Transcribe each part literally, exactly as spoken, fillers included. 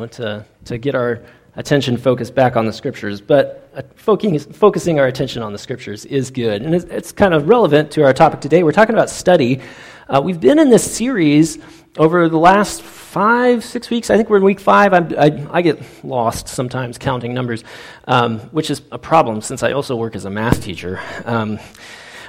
know, to, to get our attention focused back on the Scriptures. But uh, focus, focusing our attention on the Scriptures is good. And it's, it's kind of relevant to our topic today. We're talking about study. Uh, we've been in this series over the last five, six weeks. I think we're in week five. I'm, I, I get lost sometimes counting numbers, um, which is a problem since I also work as a math teacher. Um,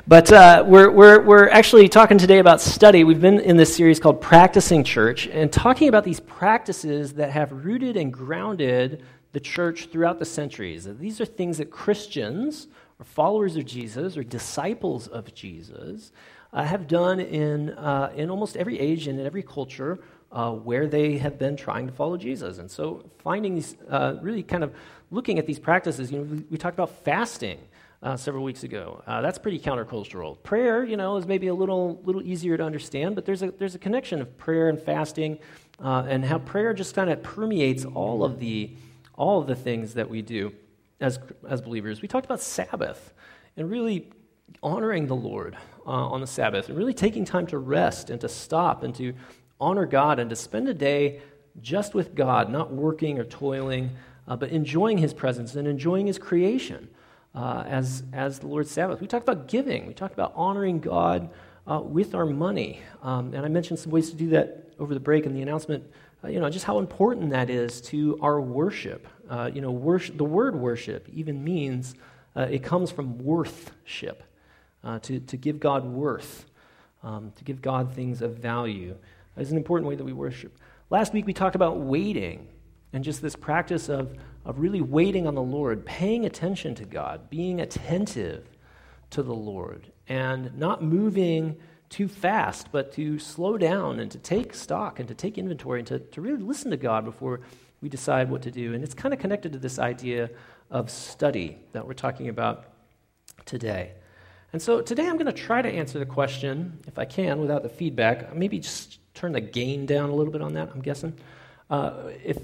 but uh, we're, we're, we're actually talking today about study. We've been in this series called Practicing Church and talking about these practices that have rooted and grounded the church throughout the centuries. These are things that Christians or followers of Jesus or disciples of Jesus uh, have done in, uh, in almost every age and in every culture Uh, where they have been trying to follow Jesus. And so finding these, uh, really kind of looking at these practices, you know, we, we talked about fasting uh, several weeks ago. Uh, that's pretty countercultural. Prayer, you know, is maybe a little little easier to understand, but there's a, there's a connection of prayer and fasting uh, and how prayer just kind of permeates all of the all of the things that we do as, as believers. We talked about Sabbath and really honoring the Lord uh, on the Sabbath and really taking time to rest and to stop and to honor God and to spend a day just with God, not working or toiling, uh, but enjoying His presence and enjoying His creation uh, as, as the Lord's Sabbath. We talked about giving. We talked about honoring God uh, with our money. Um, and I mentioned some ways to do that over the break in the announcement, uh, you know, just how important that is to our worship. Uh, you know, worship, the word worship even means uh, it comes from worth-ship, uh, to, to give God worth, um, to give God things of value. It's an important way that we worship. Last week we talked about waiting and just this practice of, of really waiting on the Lord, paying attention to God, being attentive to the Lord, and not moving too fast, but to slow down and to take stock and to take inventory and to, to really listen to God before we decide what to do. And it's kind of connected to this idea of study that we're talking about today. And so today I'm going to try to answer the question, if I can, without the feedback, maybe just turn the gain down a little bit on that, I'm guessing. Uh, if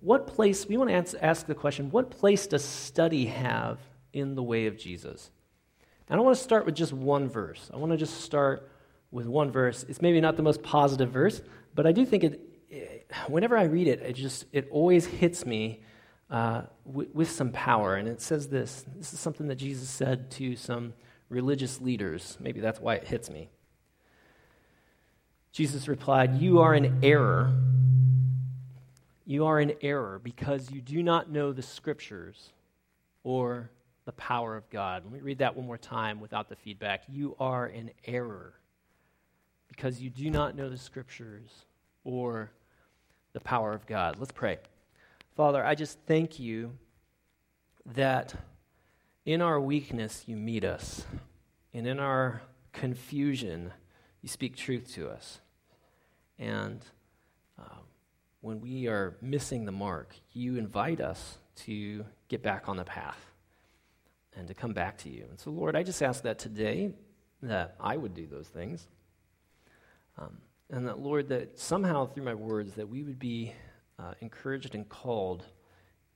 what place, we want to ask, ask the question, what place does study have in the way of Jesus? And I don't want to start with just one verse. I want to just start with one verse. It's maybe not the most positive verse, but I do think it, it whenever I read it, it just, it always hits me uh, w- with some power. And it says this, this is something that Jesus said to some religious leaders. Maybe that's why it hits me. Jesus replied, "You are in error. You are in error because you do not know the Scriptures or the power of God." Let me read that one more time without the feedback. "You are in error because you do not know the Scriptures or the power of God." Let's pray. Father, I just thank you that in our weakness you meet us, and in our confusion you speak truth to us. And um, when we are missing the mark, you invite us to get back on the path and to come back to you. And so, Lord, I just ask that today that I would do those things. Um, and that, Lord, that somehow through my words that we would be uh, encouraged and called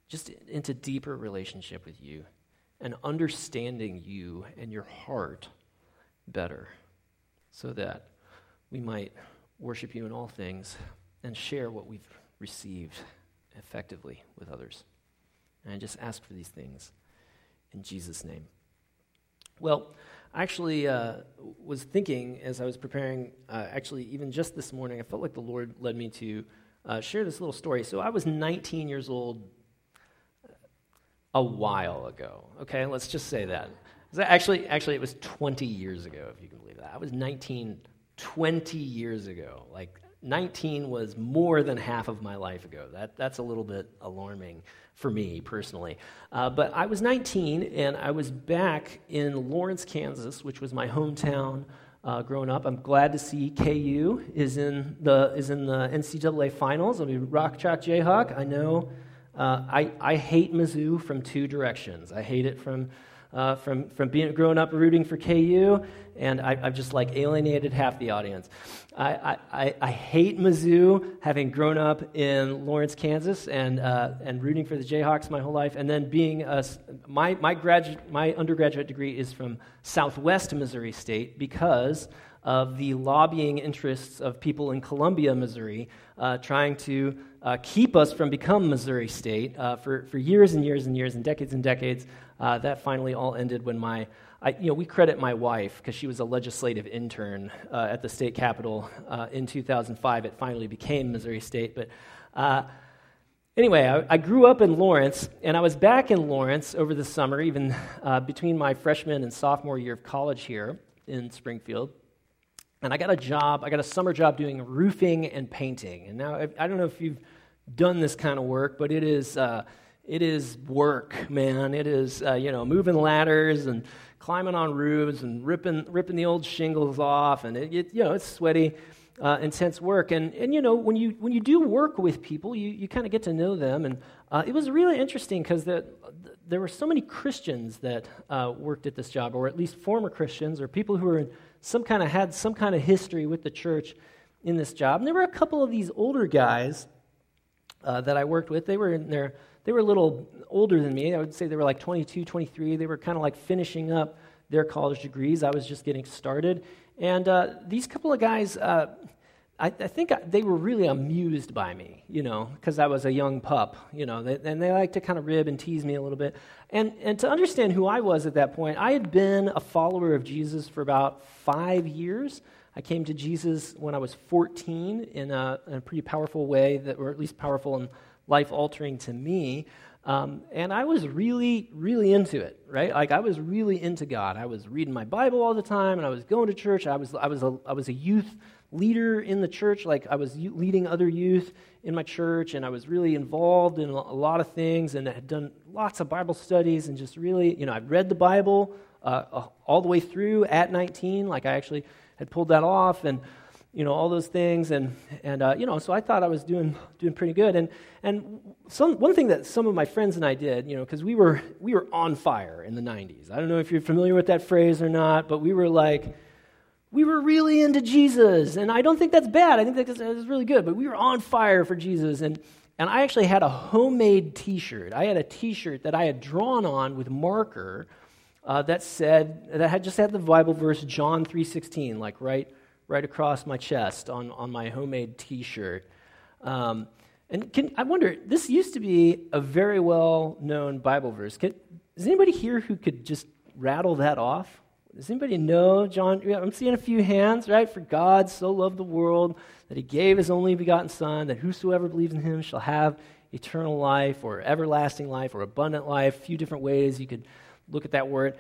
just into deeper relationship with you and understanding you and your heart better, so that we might worship you in all things and share what we've received effectively with others. And I just ask for these things in Jesus' name. Well, I actually uh, was thinking as I was preparing, uh, actually even just this morning, I felt like the Lord led me to uh, share this little story. So I was nineteen years old a while ago, okay? Let's just say that. Actually, actually, it was twenty years ago, if you can believe that. I was nineteen twenty years ago. Like, nineteen was more than half of my life ago. That That's a little bit alarming for me, personally. Uh, but I was nineteen, and I was back in Lawrence, Kansas, which was my hometown uh, growing up. I'm glad to see K U is in the is in the N C double A finals. I mean, Rock Chalk Jayhawk. I know uh, I, I hate Mizzou from two directions. I hate it from... Uh, from from being growing up rooting for K U, and I, I've just like alienated half the audience. I, I, I hate Mizzou, having grown up in Lawrence, Kansas, and uh, and rooting for the Jayhawks my whole life, and then being a, my my graduate my undergraduate degree is from Southwest Missouri State because of the lobbying interests of people in Columbia, Missouri, uh, trying to uh, keep us from becoming Missouri State uh, for, for years and years and years and decades and decades. Uh, that finally all ended when my, I, you know, we credit my wife because she was a legislative intern uh, at the state capitol uh, in two thousand five. It finally became Missouri State. But uh, anyway, I, I grew up in Lawrence, and I was back in Lawrence over the summer, even uh, between my freshman and sophomore year of college here in Springfield. And I got a job, I got a summer job doing roofing and painting. And now, I don't know if you've done this kind of work, but it is uh, it is work, man. It is, uh, you know, moving ladders and climbing on roofs and ripping ripping the old shingles off. And, it, it you know, it's sweaty, uh, intense work. And, and you know, when you when you do work with people, you, you kind of get to know them. And uh, it was really interesting because the, the, there were so many Christians that uh, worked at this job, or at least former Christians or people who were in some kind of had some kind of history with the church in this job. And there were a couple of these older guys uh, that I worked with. They were in their, they were a little older than me. I would say they were like twenty-two, twenty-three. They were kind of like finishing up their college degrees. I was just getting started. And uh, these couple of guys, uh, I, I think I, they were really amused by me, you know, because I was a young pup, you know, they, and they like to kind of rib and tease me a little bit. And and to understand who I was at that point, I had been a follower of Jesus for about five years. I came to Jesus when I was fourteen in a, in a pretty powerful way, that or at least powerful and life-altering to me. Um, and I was really, really into it, right? Like I was really into God. I was reading my Bible all the time, and I was going to church. I was I was a, I was a youth leader in the church. Like I was leading other youth in my church, and I was really involved in a lot of things, and I had done lots of Bible studies, and just really, you know, I read the Bible uh, all the way through at nineteen. Like I actually had pulled that off, and you know, all those things, and and uh, you know, so I thought I was doing doing pretty good. And and some one thing that some of my friends and I did, you know, because we were we were on fire in the nineties. I don't know if you're familiar with that phrase or not, but we were like. We were really into Jesus, and I don't think that's bad. I think that's, that's really good, but we were on fire for Jesus, and, and I actually had a homemade T-shirt. I had a T-shirt that I had drawn on with marker uh, that said, that had just had the Bible verse John three sixteen, like right right across my chest on, on my homemade T-shirt. Um, and can, I wonder, this used to be a very well-known Bible verse. Can, is anybody here who could just rattle that off? Does anybody know, John? I'm seeing a few hands, right? For God so loved the world that he gave his only begotten Son, that whosoever believes in him shall have eternal life or everlasting life or abundant life. A few different ways you could look at that word.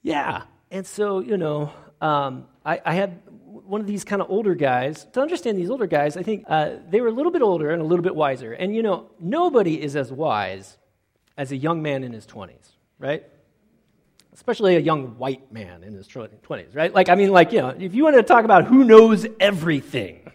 Yeah. And so, you know, um, I, I had one of these kind of older guys. To understand these older guys, I think uh, they were a little bit older and a little bit wiser. And, you know, nobody is as wise as a young man in his twenties, right? Especially a young white man in his twenties, right? Like, I mean, like, you know, if you wanted to talk about who knows everything,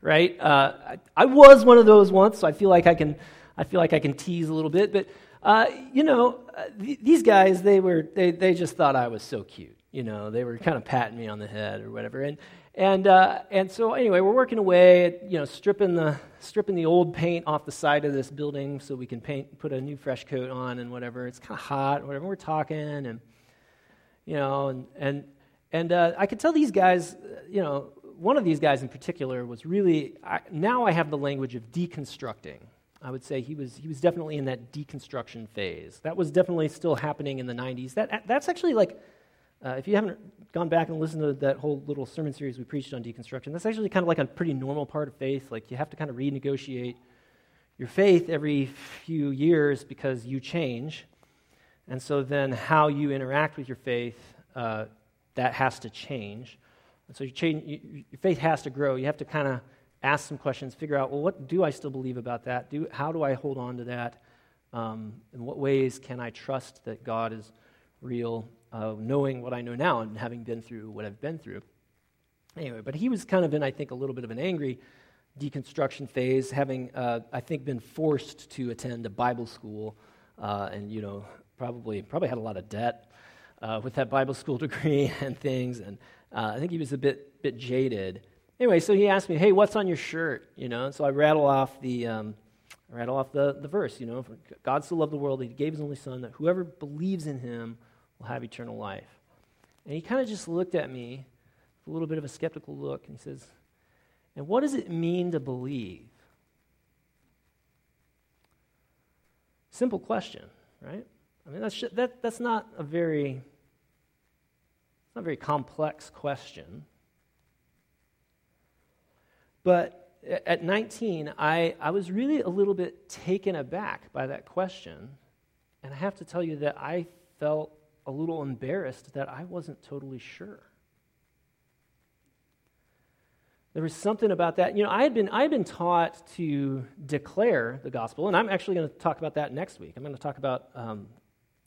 right? Uh, I, I was one of those once, so I feel like I can, I feel like I can tease a little bit. But uh, you know, uh, th- these guys, they were, they, they just thought I was so cute. You know, they were kind of patting me on the head or whatever. And and uh, and so anyway, we're working away at, you know, stripping the stripping the old paint off the side of this building so we can paint, put a new fresh coat on and whatever. It's kind of hot, whatever. We're talking, and you know, and and and uh, I could tell these guys, you know, one of these guys in particular was really. I, now I have the language of deconstructing. I would say he was he was definitely in that deconstruction phase. That was definitely still happening in the nineties. That that's actually like. Uh, if you haven't gone back and listened to that whole little sermon series we preached on deconstruction, that's actually kind of like a pretty normal part of faith. Like, you have to kind of renegotiate your faith every few years because you change. And so then how you interact with your faith, uh, that has to change. And so you change, you, your faith has to grow. You have to kind of ask some questions, figure out, well, what do I still believe about that? Do How do I hold on to that? Um, in what ways can I trust that God is real? Uh, knowing what I know now and having been through what I've been through. Anyway, but he was kind of in, I think, a little bit of an angry deconstruction phase, having, uh, I think, been forced to attend a Bible school uh, and, you know, probably probably had a lot of debt uh, with that Bible school degree and things, and uh, I think he was a bit bit jaded. Anyway, so he asked me, hey, what's on your shirt, you know? And so I rattle off the... Um, I rattle off the, the verse, you know, for God so loved the world, he gave his only Son, that whoever believes in him will have eternal life. And he kind of just looked at me with a little bit of a skeptical look, and he says, and what does it mean to believe? Simple question, right? I mean, that's that that's not a very not a very complex question. But at nineteen, I, I was really a little bit taken aback by that question, and I have to tell you that I felt a little embarrassed that I wasn't totally sure. There was something about that. You know, I had been I had been taught to declare the gospel, and I'm actually going to talk about that next week. I'm going to talk about um,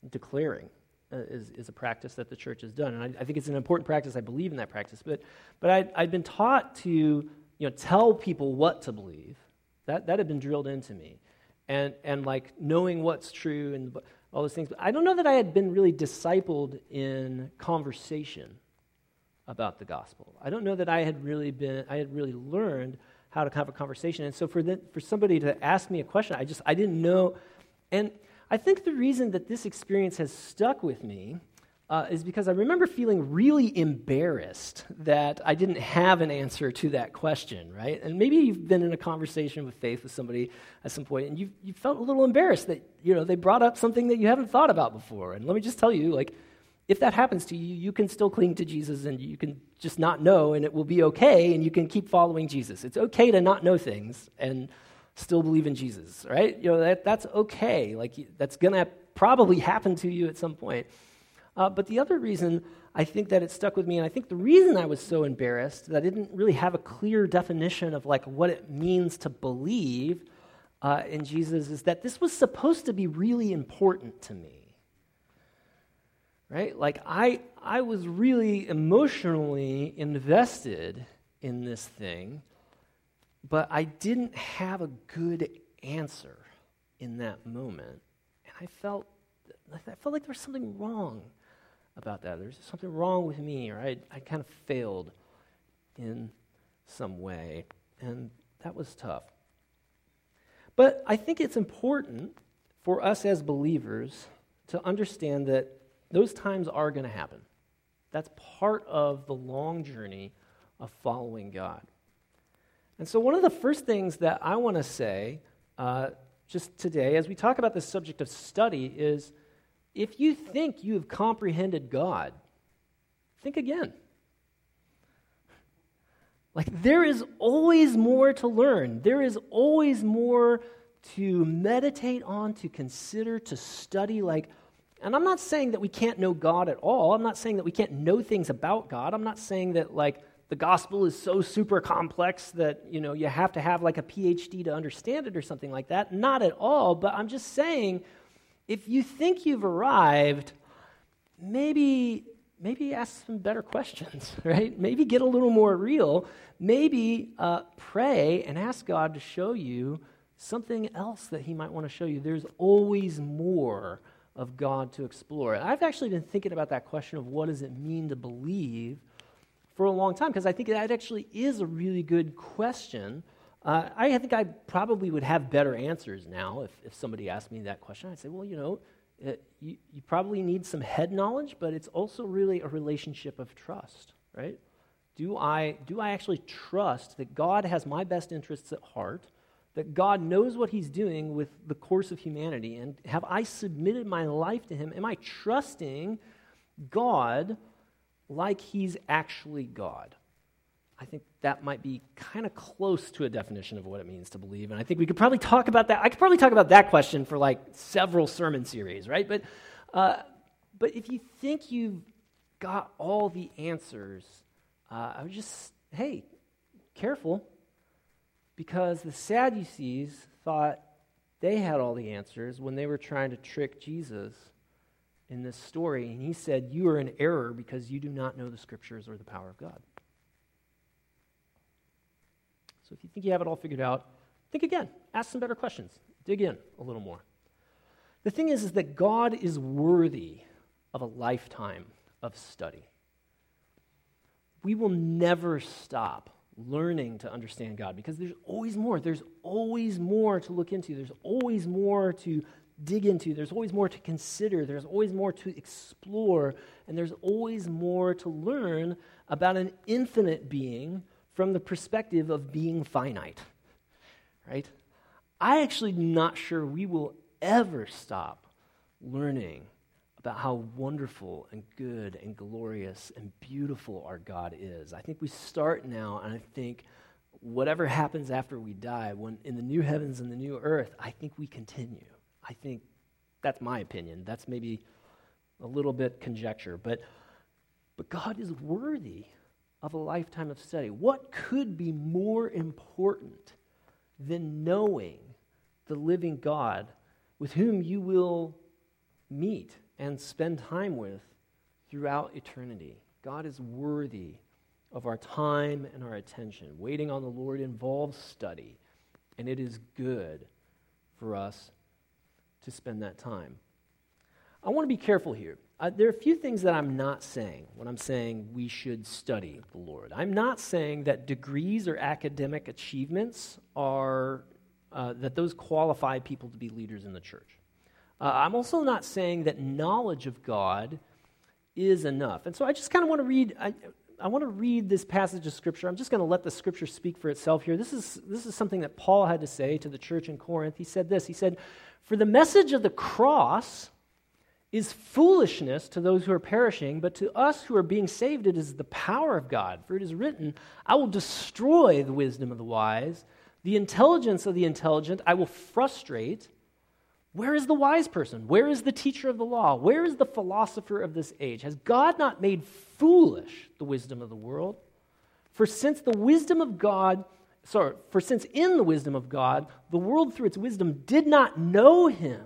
declaring uh, is, is a practice that the church has done, and I, I think it's an important practice. I believe in that practice, but but I'd, I'd been taught to you know tell people what to believe. That that had been drilled into me, and and like knowing what's true and all those things. But I don't know that I had been really discipled in conversation about the gospel. I don't know that I had really been, I had really learned how to have a conversation. And so for the, for somebody to ask me a question, I just, I didn't know. And I think the reason that this experience has stuck with me uh, is because I remember feeling really embarrassed that I didn't have an answer to that question, right? And maybe you've been in a conversation with faith with somebody at some point, and you you felt a little embarrassed that, you know, they brought up something that you haven't thought about before. And let me just tell you, like, if that happens to you, you can still cling to Jesus and you can just not know and it will be okay and you can keep following Jesus. It's okay to not know things and still believe in Jesus, right? You know, that that's okay. Like, that's going to probably happen to you at some point. Uh, but the other reason I think that it stuck with me, and I think the reason I was so embarrassed that I didn't really have a clear definition of like what it means to believe uh, in Jesus is that this was supposed to be really important to me. Right? Like, I I was really emotionally invested in this thing, but I didn't have a good answer in that moment. And I felt I felt like there was something wrong about that. There's something wrong with me, or I, I kind of failed in some way. And that was tough. But I think it's important for us as believers to understand that those times are going to happen. That's part of the long journey of following God. And so one of the first things that I want to say uh, just today as we talk about this subject of study is if you think you have comprehended God, think again. Like, there is always more to learn. There is always more to meditate on, to consider, to study. Like, and I'm not saying that we can't know God at all. I'm not saying that we can't know things about God. I'm not saying that, like, the gospel is so super complex that, you know, you have to have, like, a P H D to understand it or something like that. Not at all, but I'm just saying if you think you've arrived, maybe maybe ask some better questions, right? Maybe get a little more real. Maybe uh, pray and ask God to show you something else that he might want to show you. There's always more of God to explore. And I've actually been thinking about that question of what does it mean to believe for a long time, because I think that actually is a really good question. Uh, I think I probably would have better answers now if, if somebody asked me that question. I'd say, well, you know, it, you, you probably need some head knowledge, but it's also really a relationship of trust, right? Do I, do I actually trust that God has my best interests at heart, that God knows what he's doing with the course of humanity, and have I submitted my life to him? Am I trusting God like he's actually God? I think that might be kind of close to a definition of what it means to believe, and I think we could probably talk about that. I could probably talk about that question for, like, several sermon series, right? But, uh, but if you think you've got all the answers, uh, I would just, hey, careful. Because the Sadducees thought they had all the answers when they were trying to trick Jesus in this story. And he said, you are in error because you do not know the scriptures or the power of God. So if you think you have it all figured out, think again. Ask some better questions. Dig in a little more. The thing is, is that God is worthy of a lifetime of study. We will never stop learning to understand God, because there's always more. There's always more to look into. There's always more to dig into. There's always more to consider. There's always more to explore. And there's always more to learn about an infinite being from the perspective of being finite, right? I actually am not sure we will ever stop learning about how wonderful and good and glorious and beautiful our God is. I think we start now, and I think whatever happens after we die, when in the new heavens and the new earth, I think we continue. I think that's my opinion. That's maybe a little bit conjecture, but but God is worthy of a lifetime of study. What could be more important than knowing the living God with whom you will meet and spend time with throughout eternity? God is worthy of our time and our attention. Waiting on the Lord involves study, and it is good for us to spend that time. I want to be careful here. Uh, there are a few things that I'm not saying when I'm saying we should study the Lord. I'm not saying that degrees or academic achievements are, uh, that those qualify people to be leaders in the church. Uh, I'm also not saying that knowledge of God is enough. And so I just kind of want to read... I, I want to read this passage of Scripture. I'm just going to let the Scripture speak for itself here. This is, this is something that Paul had to say to the church in Corinth. He said this. He said, "For the message of the cross is foolishness to those who are perishing, but to us who are being saved it is the power of God. For it is written, I will destroy the wisdom of the wise. The intelligence of the intelligent I will frustrate. Where is the wise person? Where is the teacher of the law? Where is the philosopher of this age? Has God not made foolish the wisdom of the world? For since the wisdom of God, sorry, for since in the wisdom of God, the world through its wisdom did not know him,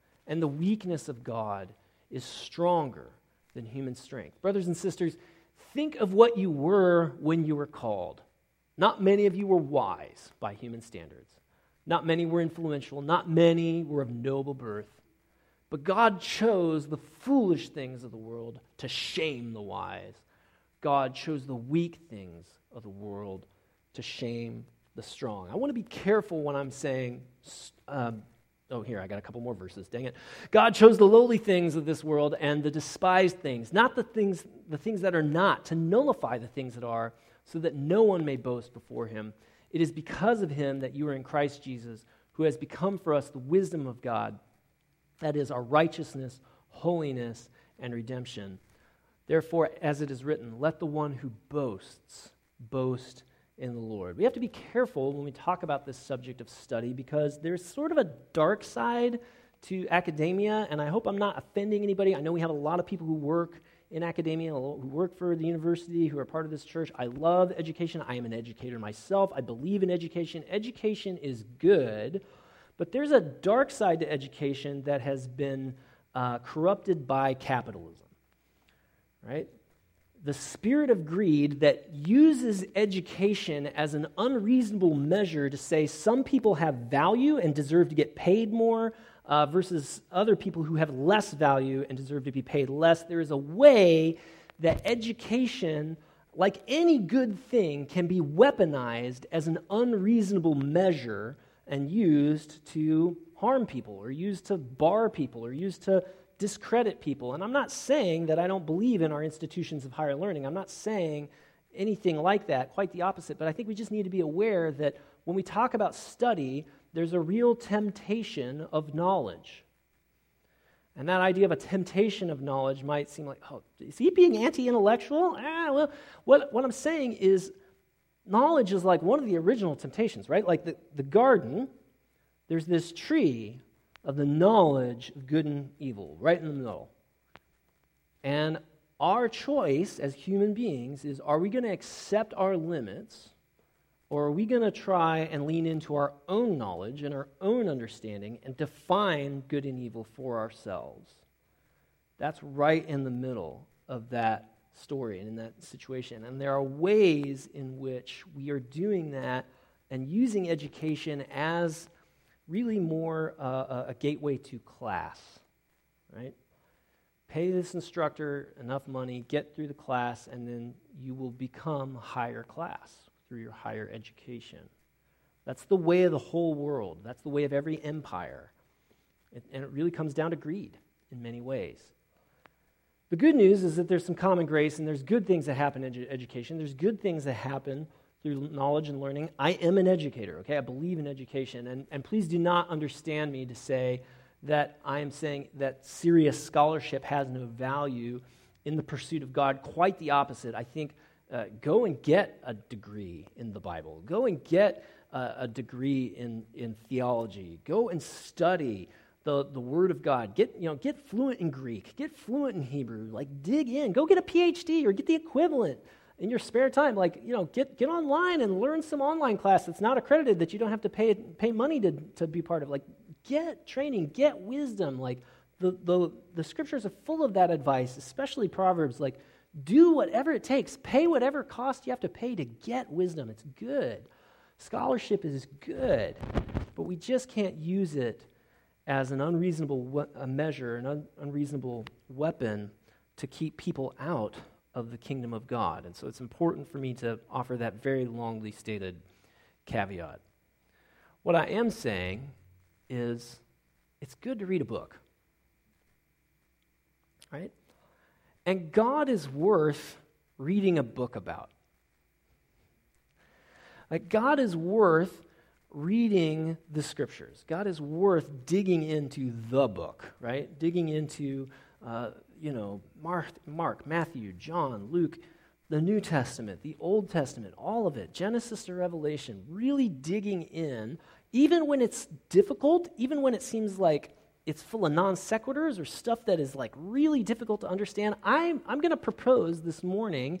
and the weakness of God is stronger than human strength." Brothers and sisters, think of what you were when you were called. Not many of you were wise by human standards. Not many were influential. Not many were of noble birth. But God chose the foolish things of the world to shame the wise. God chose the weak things of the world to shame the strong. I want to be careful when I'm saying, um, oh, here, I got a couple more verses, dang it. God chose the lowly things of this world and the despised things, not the things the things that are not, to nullify the things that are, so that no one may boast before him. It is because of him that you are in Christ Jesus, who has become for us the wisdom of God, that is, our righteousness, holiness, and redemption. Therefore, as it is written, let the one who boasts boast in the Lord. We have to be careful when we talk about this subject of study, because there's sort of a dark side to academia, and I hope I'm not offending anybody. I know we have a lot of people who work in academia, who work for the university, who are part of this church. I love education. I am an educator myself. I believe in education. Education is good, but there's a dark side to education that has been uh, corrupted by capitalism, right? The spirit of greed that uses education as an unreasonable measure to say some people have value and deserve to get paid more uh, versus other people who have less value and deserve to be paid less. There is a way that education, like any good thing, can be weaponized as an unreasonable measure and used to harm people or used to bar people or used to discredit people. And I'm not saying that I don't believe in our institutions of higher learning. I'm not saying anything like that, quite the opposite. But I think we just need to be aware that when we talk about study, there's a real temptation of knowledge. And that idea of a temptation of knowledge might seem like, oh, is he being anti-intellectual? Ah, well, what, what I'm saying is knowledge is like one of the original temptations, right? Like the, the garden, there's this tree of the knowledge of good and evil, right in the middle. And our choice as human beings is, are we going to accept our limits, or are we going to try and lean into our own knowledge and our own understanding and define good and evil for ourselves? That's right in the middle of that story and in that situation. And there are ways in which we are doing that and using education as really more uh, a gateway to class, right? Pay this instructor enough money, get through the class, and then you will become higher class through your higher education. That's the way of the whole world. That's the way of every empire. It, and it really comes down to greed in many ways. The good news is that there's some common grace, and there's good things that happen in edu- education. There's good things that happen through knowledge and learning. I am an educator, okay? I believe in education. And, and please do not understand me to say that I am saying that serious scholarship has no value in the pursuit of God. Quite the opposite. I think uh, go and get a degree in the Bible. Go and get uh, a degree in, in theology. Go and study the, the Word of God. Get, you know, get fluent in Greek. Get fluent in Hebrew. Like, dig in. Go get a P H D or get the equivalent in your spare time. Like, you know, get get online and learn some online class that's not accredited that you don't have to pay pay money to, to be part of. Like, get training, get wisdom. Like, the, the the scriptures are full of that advice, especially Proverbs. Like, do whatever it takes. Pay whatever cost you have to pay to get wisdom. It's good. Scholarship is good, but we just can't use it as an unreasonable we- a measure, an un- unreasonable weapon to keep people out of the kingdom of God. And so it's important for me to offer that very longly stated caveat. What I am saying is it's good to read a book, right? And God is worth reading a book about. Like, God is worth reading the scriptures. God is worth digging into the book, right? Digging into uh you know, Mark, Mark, Matthew, John, Luke, the New Testament, the Old Testament, all of it, Genesis to Revelation, really digging in, even when it's difficult, even when it seems like it's full of non sequiturs or stuff that is like really difficult to understand. I'm, I'm going to propose this morning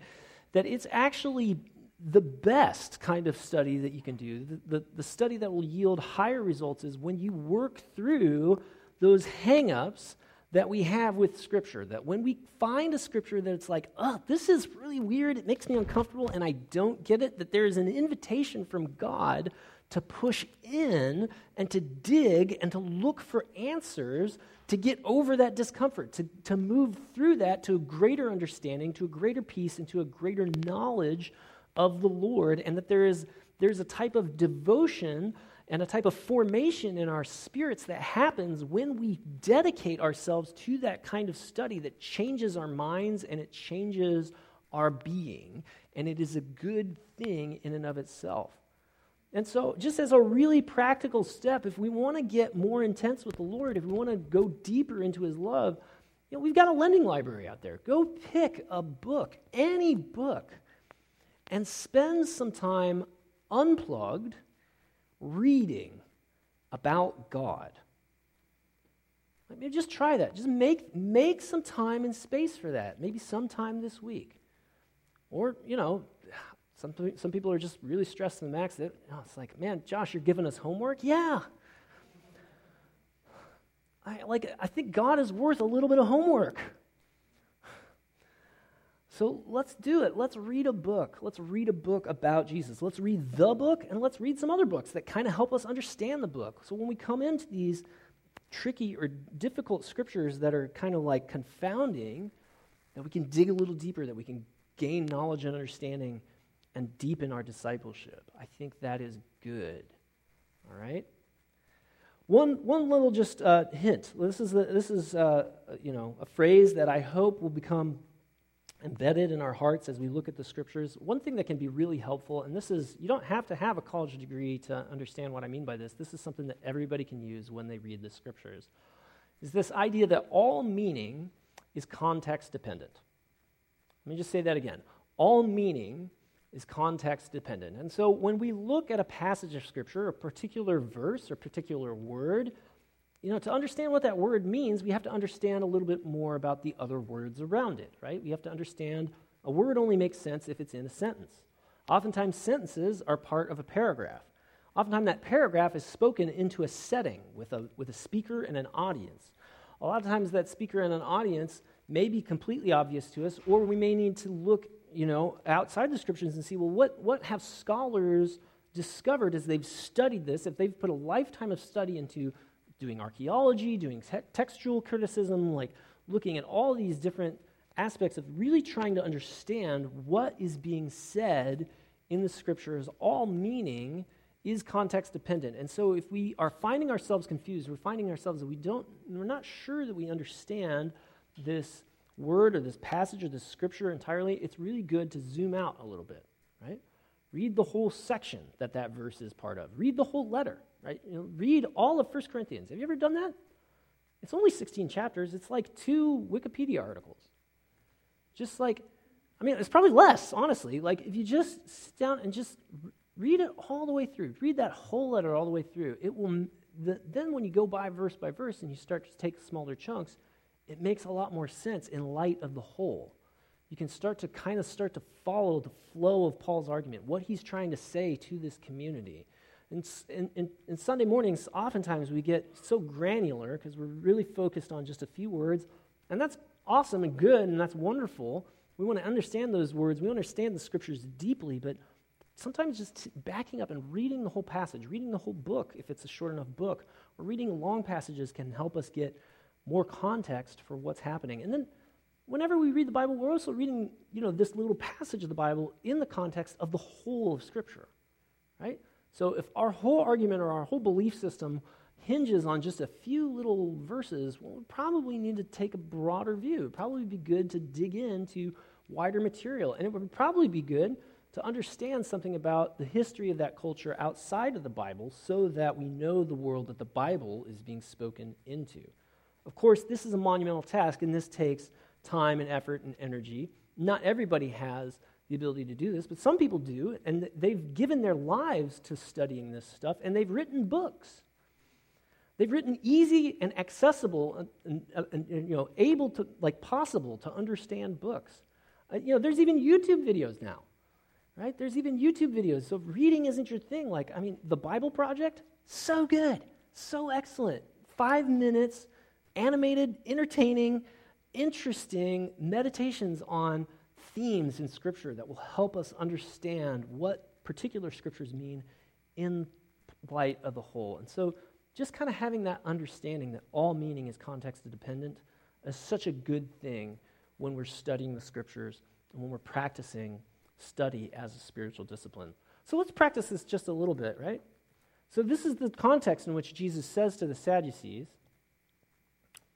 that it's actually the best kind of study that you can do. The, the, the study that will yield higher results is when you work through those hang-ups that we have with Scripture, that when we find a Scripture that it's like, oh, this is really weird, it makes me uncomfortable, and I don't get it, that there is an invitation from God to push in and to dig and to look for answers to get over that discomfort, to, to move through that to a greater understanding, to a greater peace, and to a greater knowledge of the Lord, and that there is there's a type of devotion and a type of formation in our spirits that happens when we dedicate ourselves to that kind of study that changes our minds and it changes our being. And it is a good thing in and of itself. And so, just as a really practical step, if we want to get more intense with the Lord, if we want to go deeper into His love, you know, we've got a lending library out there. Go pick a book, any book, and spend some time unplugged, reading about God. I mean, just try that. Just make make some time and space for that. Maybe sometime this week. Or, you know, some some people are just really stressed to the max that, you know, it's like, man, Josh, you're giving us homework? Yeah. I like I think God is worth a little bit of homework. So let's do it. Let's read a book. Let's read a book about Jesus. Let's read the book, and let's read some other books that kind of help us understand the book. So when we come into these tricky or difficult scriptures that are kind of like confounding, that we can dig a little deeper, that we can gain knowledge and understanding and deepen our discipleship. I think that is good. All right? One one little just uh, hint. This is, the, this is uh, you know, a phrase that I hope will become embedded in our hearts as we look at the scriptures. One thing that can be really helpful, and this is, you don't have to have a college degree to understand what I mean by this. This is something that everybody can use when they read the scriptures, is this idea that all meaning is context dependent. Let me just say that again. All meaning is context dependent. And so when we look at a passage of scripture, a particular verse or particular word, you know, to understand what that word means, we have to understand a little bit more about the other words around it, right? We have to understand a word only makes sense if it's in a sentence. Oftentimes, sentences are part of a paragraph. Oftentimes, that paragraph is spoken into a setting with a with a speaker and an audience. A lot of times, that speaker and an audience may be completely obvious to us, or we may need to look, you know, outside the scriptures and see, well, what what have scholars discovered as they've studied this, if they've put a lifetime of study into doing archaeology, doing te- textual criticism, like looking at all these different aspects of really trying to understand what is being said in the scriptures, all meaning is context dependent. And so if we are finding ourselves confused, we're finding ourselves that we don't, we're not sure that we understand this word or this passage or this scripture entirely, it's really good to zoom out a little bit, right? Read the whole section that that verse is part of. Read the whole letter, right? You know, read all of First Corinthians. Have you ever done that? It's only sixteen chapters. It's like two Wikipedia articles. Just like, I mean, it's probably less, honestly. Like, if you just sit down and just read it all the way through, read that whole letter all the way through, it will, the, then when you go by verse by verse and you start to take smaller chunks, it makes a lot more sense in light of the whole. You can start to kind of start to follow the flow of Paul's argument, what he's trying to say to this community. And in Sunday mornings, oftentimes we get so granular because we're really focused on just a few words, and that's awesome and good, and that's wonderful. We want to understand those words. We understand the scriptures deeply, but sometimes just backing up and reading the whole passage, reading the whole book, if it's a short enough book, or reading long passages can help us get more context for what's happening. And then whenever we read the Bible, we're also reading, you know, this little passage of the Bible in the context of the whole of Scripture, right? So if our whole argument or our whole belief system hinges on just a few little verses, well, we probably need to take a broader view. It'd probably be good to dig into wider material, and it would probably be good to understand something about the history of that culture outside of the Bible so that we know the world that the Bible is being spoken into. Of course, this is a monumental task, and this takes time and effort and energy. Not everybody has the ability to do this, but some people do, and they've given their lives to studying this stuff, and they've written books. They've written easy and accessible and, and, and, and you know, able to, like, possible to understand books. Uh, you know, there's even YouTube videos now, right? There's even YouTube videos. So reading isn't your thing. Like, I mean, the Bible Project, so good, so excellent. Five minutes. Animated, entertaining, interesting meditations on themes in Scripture that will help us understand what particular Scriptures mean in light of the whole. And so just kind of having that understanding that all meaning is context-dependent is such a good thing when we're studying the Scriptures and when we're practicing study as a spiritual discipline. So let's practice this just a little bit, right? So this is the context in which Jesus says to the Sadducees,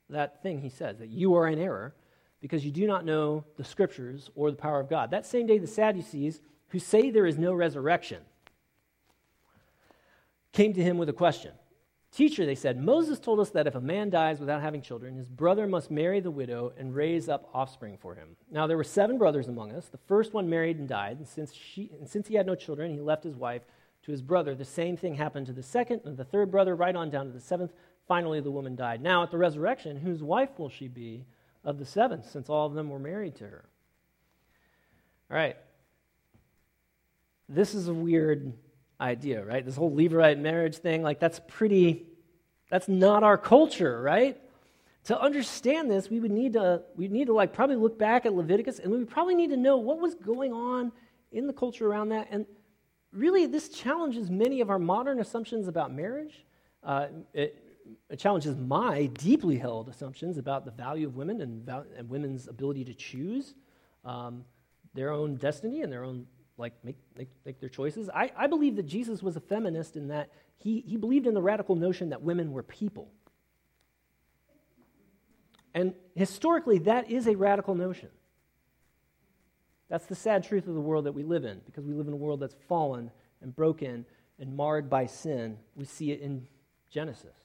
that thing he says, that you are in error because you do not know the Scriptures or the power of God. That same day, the Sadducees, who say there is no resurrection, came to him with a question. Teacher, they said, Moses told us that if a man dies without having children, his brother must marry the widow and raise up offspring for him. Now there were seven brothers among us. The first one married and died, and since, she, and since he had no children, he left his wife to his brother. The same thing happened to the second and the third brother, right on down to the seventh. Finally, the woman died. Now, at the resurrection, whose wife will she be of the seven, since all of them were married to her? All right. This is a weird idea, right? This whole Levirate marriage thing, like that's pretty, that's not our culture, right? To understand this, we would need to, we need to like probably look back at Leviticus, and we would probably need to know what was going on in the culture around that. And really, this challenges many of our modern assumptions about marriage. Uh, it, It challenges my deeply held assumptions about the value of women and, val- and women's ability to choose um, their own destiny and their own, like, make make, make their choices. I, I believe that Jesus was a feminist in that he, he believed in the radical notion that women were people. And historically, that is a radical notion. That's the sad truth of the world that we live in, because we live in a world that's fallen and broken and marred by sin. We see it in Genesis.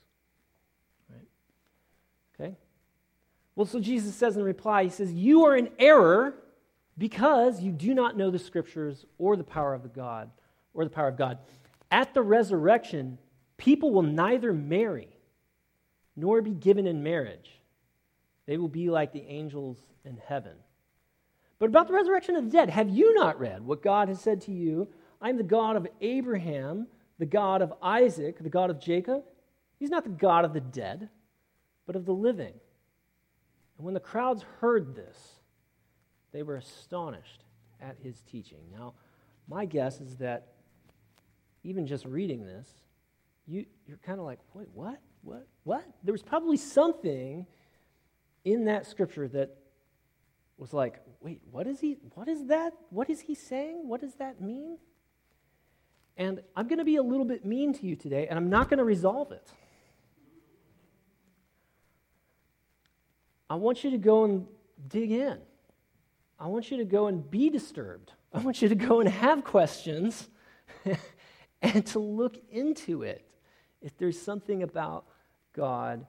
Okay. Well, so Jesus says in reply, he says, you are in error because you do not know the Scriptures or the power of the God, or the power of God. At the resurrection, people will neither marry nor be given in marriage. They will be like the angels in heaven. But about the resurrection of the dead, have you not read what God has said to you? I am the God of Abraham, the God of Isaac, the God of Jacob. He's not the God of the dead, but of the living. And when the crowds heard this, they were astonished at his teaching. Now, my guess is that even just reading this, you, you're kind of like, wait, what? What? What? There was probably something in that scripture that was like, wait, what is he, what is that? What is he saying? What does that mean? And I'm going to be a little bit mean to you today, and I'm not going to resolve it. I want you to go and dig in. I want you to go and be disturbed. I want you to go and have questions and to look into it if there's something about God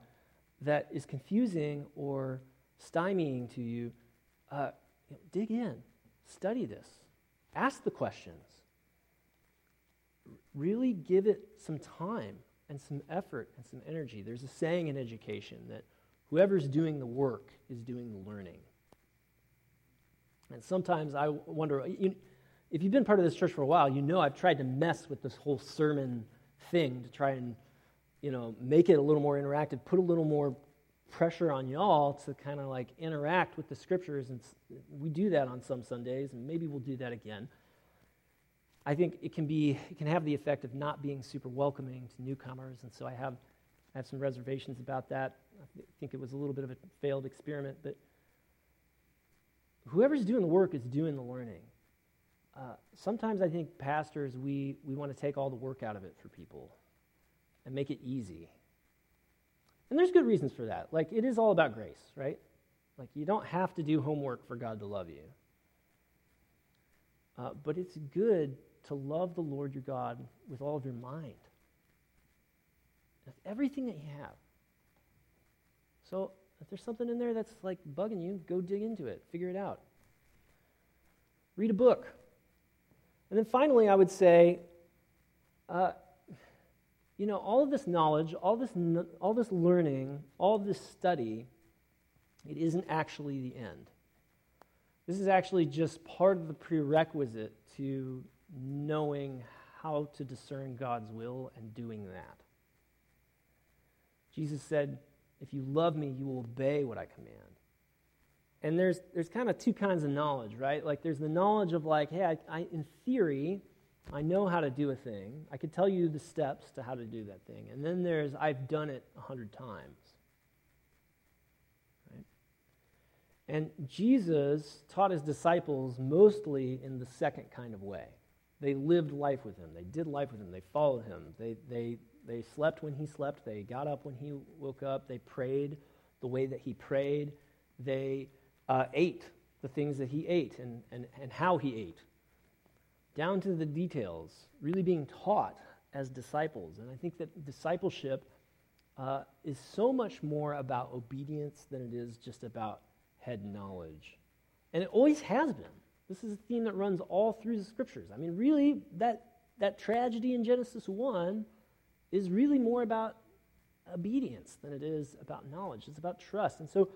that is confusing or stymieing to you. Uh, you know, dig in, study this, ask the questions, really give it some time and some effort and some energy. There's a saying in education that whoever's doing the work is doing the learning. And sometimes I wonder, you, if you've been part of this church for a while, you know I've tried to mess with this whole sermon thing to try and, you know, make it a little more interactive, put a little more pressure on y'all to kind of like interact with the scriptures, and we do that on some Sundays, and maybe we'll do that again. I think it can be it can have the effect of not being super welcoming to newcomers, and so I have I have some reservations about that. I think it was a little bit of a failed experiment, but whoever's doing the work is doing the learning. Uh, sometimes I think pastors, we we want to take all the work out of it for people and make it easy. And there's good reasons for that. Like, it is all about grace, right? Like, you don't have to do homework for God to love you. Uh, but it's good to love the Lord your God with all of your mind, with everything that you have. So if there's something in there that's like bugging you, go dig into it, figure it out. Read a book. And then finally, I would say, uh, you know, all of this knowledge, all this, all this learning, all of this study, it isn't actually the end. This is actually just part of the prerequisite to knowing how to discern God's will and doing that. Jesus said, if you love me, you will obey what I command. And there's there's kind of two kinds of knowledge, right? Like, there's the knowledge of like, hey, I, I in theory, I know how to do a thing. I could tell you the steps to how to do that thing. And then there's, I've done it a hundred times. And Jesus taught his disciples mostly in the second kind of way. They lived life with him. They did life with him. They followed him. They they they slept when he slept. They got up when he woke up. They prayed the way that he prayed. They uh, ate the things that he ate and, and, and how he ate, down to the details, really being taught as disciples. And I think that discipleship uh, is so much more about obedience than it is just about head knowledge. And it always has been. This is a theme that runs all through the scriptures. I mean, really, that that tragedy in Genesis one is really more about obedience than it is about knowledge. It's about trust. And so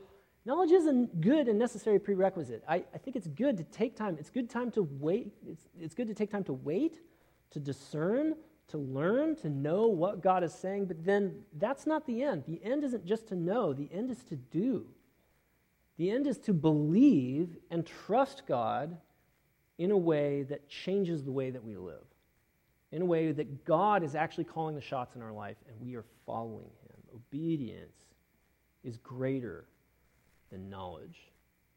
knowledge is a good and necessary prerequisite. I, I think it's good to take time. It's good time to wait. It's, it's good to take time to wait, to discern, to learn, to know what God is saying. But then that's not the end. The end isn't just to know. The end is to do. The end is to believe and trust God in a way that changes the way that we live, in a way that God is actually calling the shots in our life and we are following him. Obedience is greater than knowledge.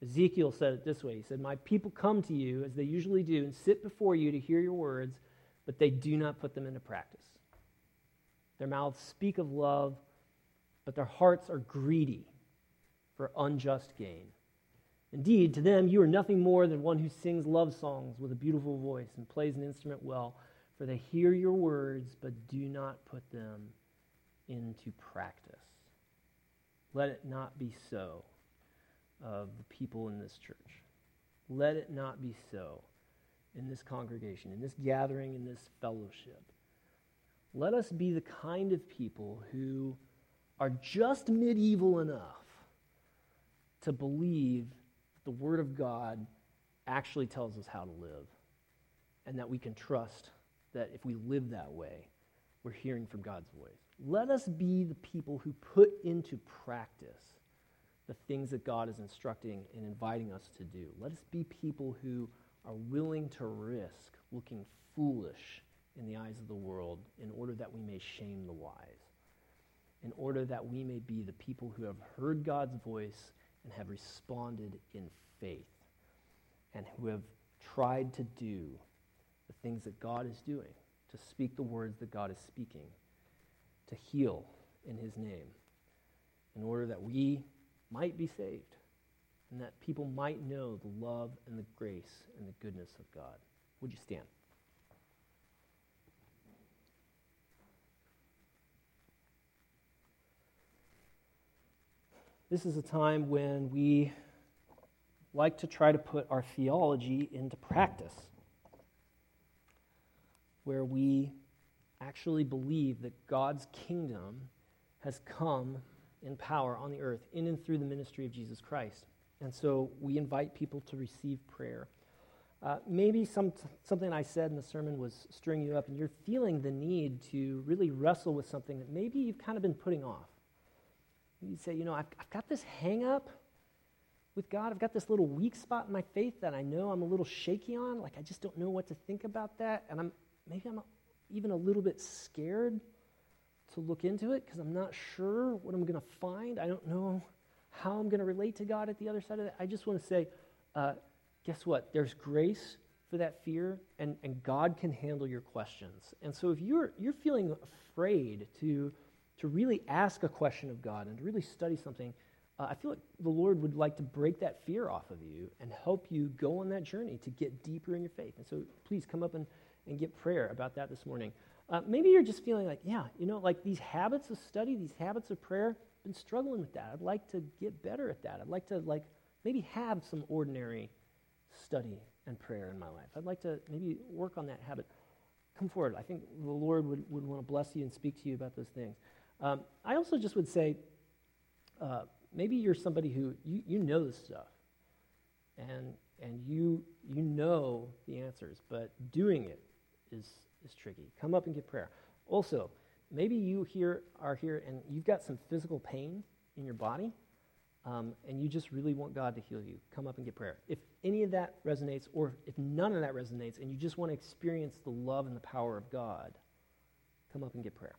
Ezekiel said it this way. He said, my people come to you as they usually do and sit before you to hear your words, but they do not put them into practice. Their mouths speak of love, but their hearts are greedy for unjust gain. Indeed, to them you are nothing more than one who sings love songs with a beautiful voice and plays an instrument well, for they hear your words but do not put them into practice. Let it not be so of the people in this church. Let it not be so in this congregation, in this gathering, in this fellowship. Let us be the kind of people who are just medieval enough to believe that the Word of God actually tells us how to live, and that we can trust that if we live that way, we're hearing from God's voice. Let us be the people who put into practice the things that God is instructing and inviting us to do. Let us be people who are willing to risk looking foolish in the eyes of the world, in order that we may shame the wise, in order that we may be the people who have heard God's voice and have responded in faith, and who have tried to do the things that God is doing, to speak the words that God is speaking, to heal in his name, in order that we might be saved, and that people might know the love and the grace and the goodness of God. Would you stand? This is a time when we like to try to put our theology into practice, where we actually believe that God's kingdom has come in power on the earth in and through the ministry of Jesus Christ. And so we invite people to receive prayer. Uh, maybe some t- something I said in the sermon was stirring you up, and you're feeling the need to really wrestle with something that maybe you've kind of been putting off. You say, you know, I've, I've got this hang up with God. I've got this little weak spot in my faith that I know I'm a little shaky on. Like, I just don't know what to think about that. And I'm maybe I'm even a little bit scared to look into it because I'm not sure what I'm going to find. I don't know how I'm going to relate to God at the other side of that. I just want to say, uh, guess what? There's grace for that fear, and, and God can handle your questions. And so if you're you're feeling afraid to, to really ask a question of God and to really study something, uh, I feel like the Lord would like to break that fear off of you and help you go on that journey to get deeper in your faith. And so please come up and, and get prayer about that this morning. Uh, maybe you're just feeling like, yeah, you know, like these habits of study, these habits of prayer, been struggling with that. I'd like to get better at that. I'd like to like maybe have some ordinary study and prayer in my life. I'd like to maybe work on that habit. Come forward. I think the Lord would, would want to bless you and speak to you about those things. Um, I also just would say, uh, maybe you're somebody who, you, you know this stuff, and and you you know the answers, but doing it is, is tricky. Come up and get prayer. Also, maybe you here are here and you've got some physical pain in your body, um, and you just really want God to heal you. Come up and get prayer. If any of that resonates, or if none of that resonates, and you just want to experience the love and the power of God, come up and get prayer.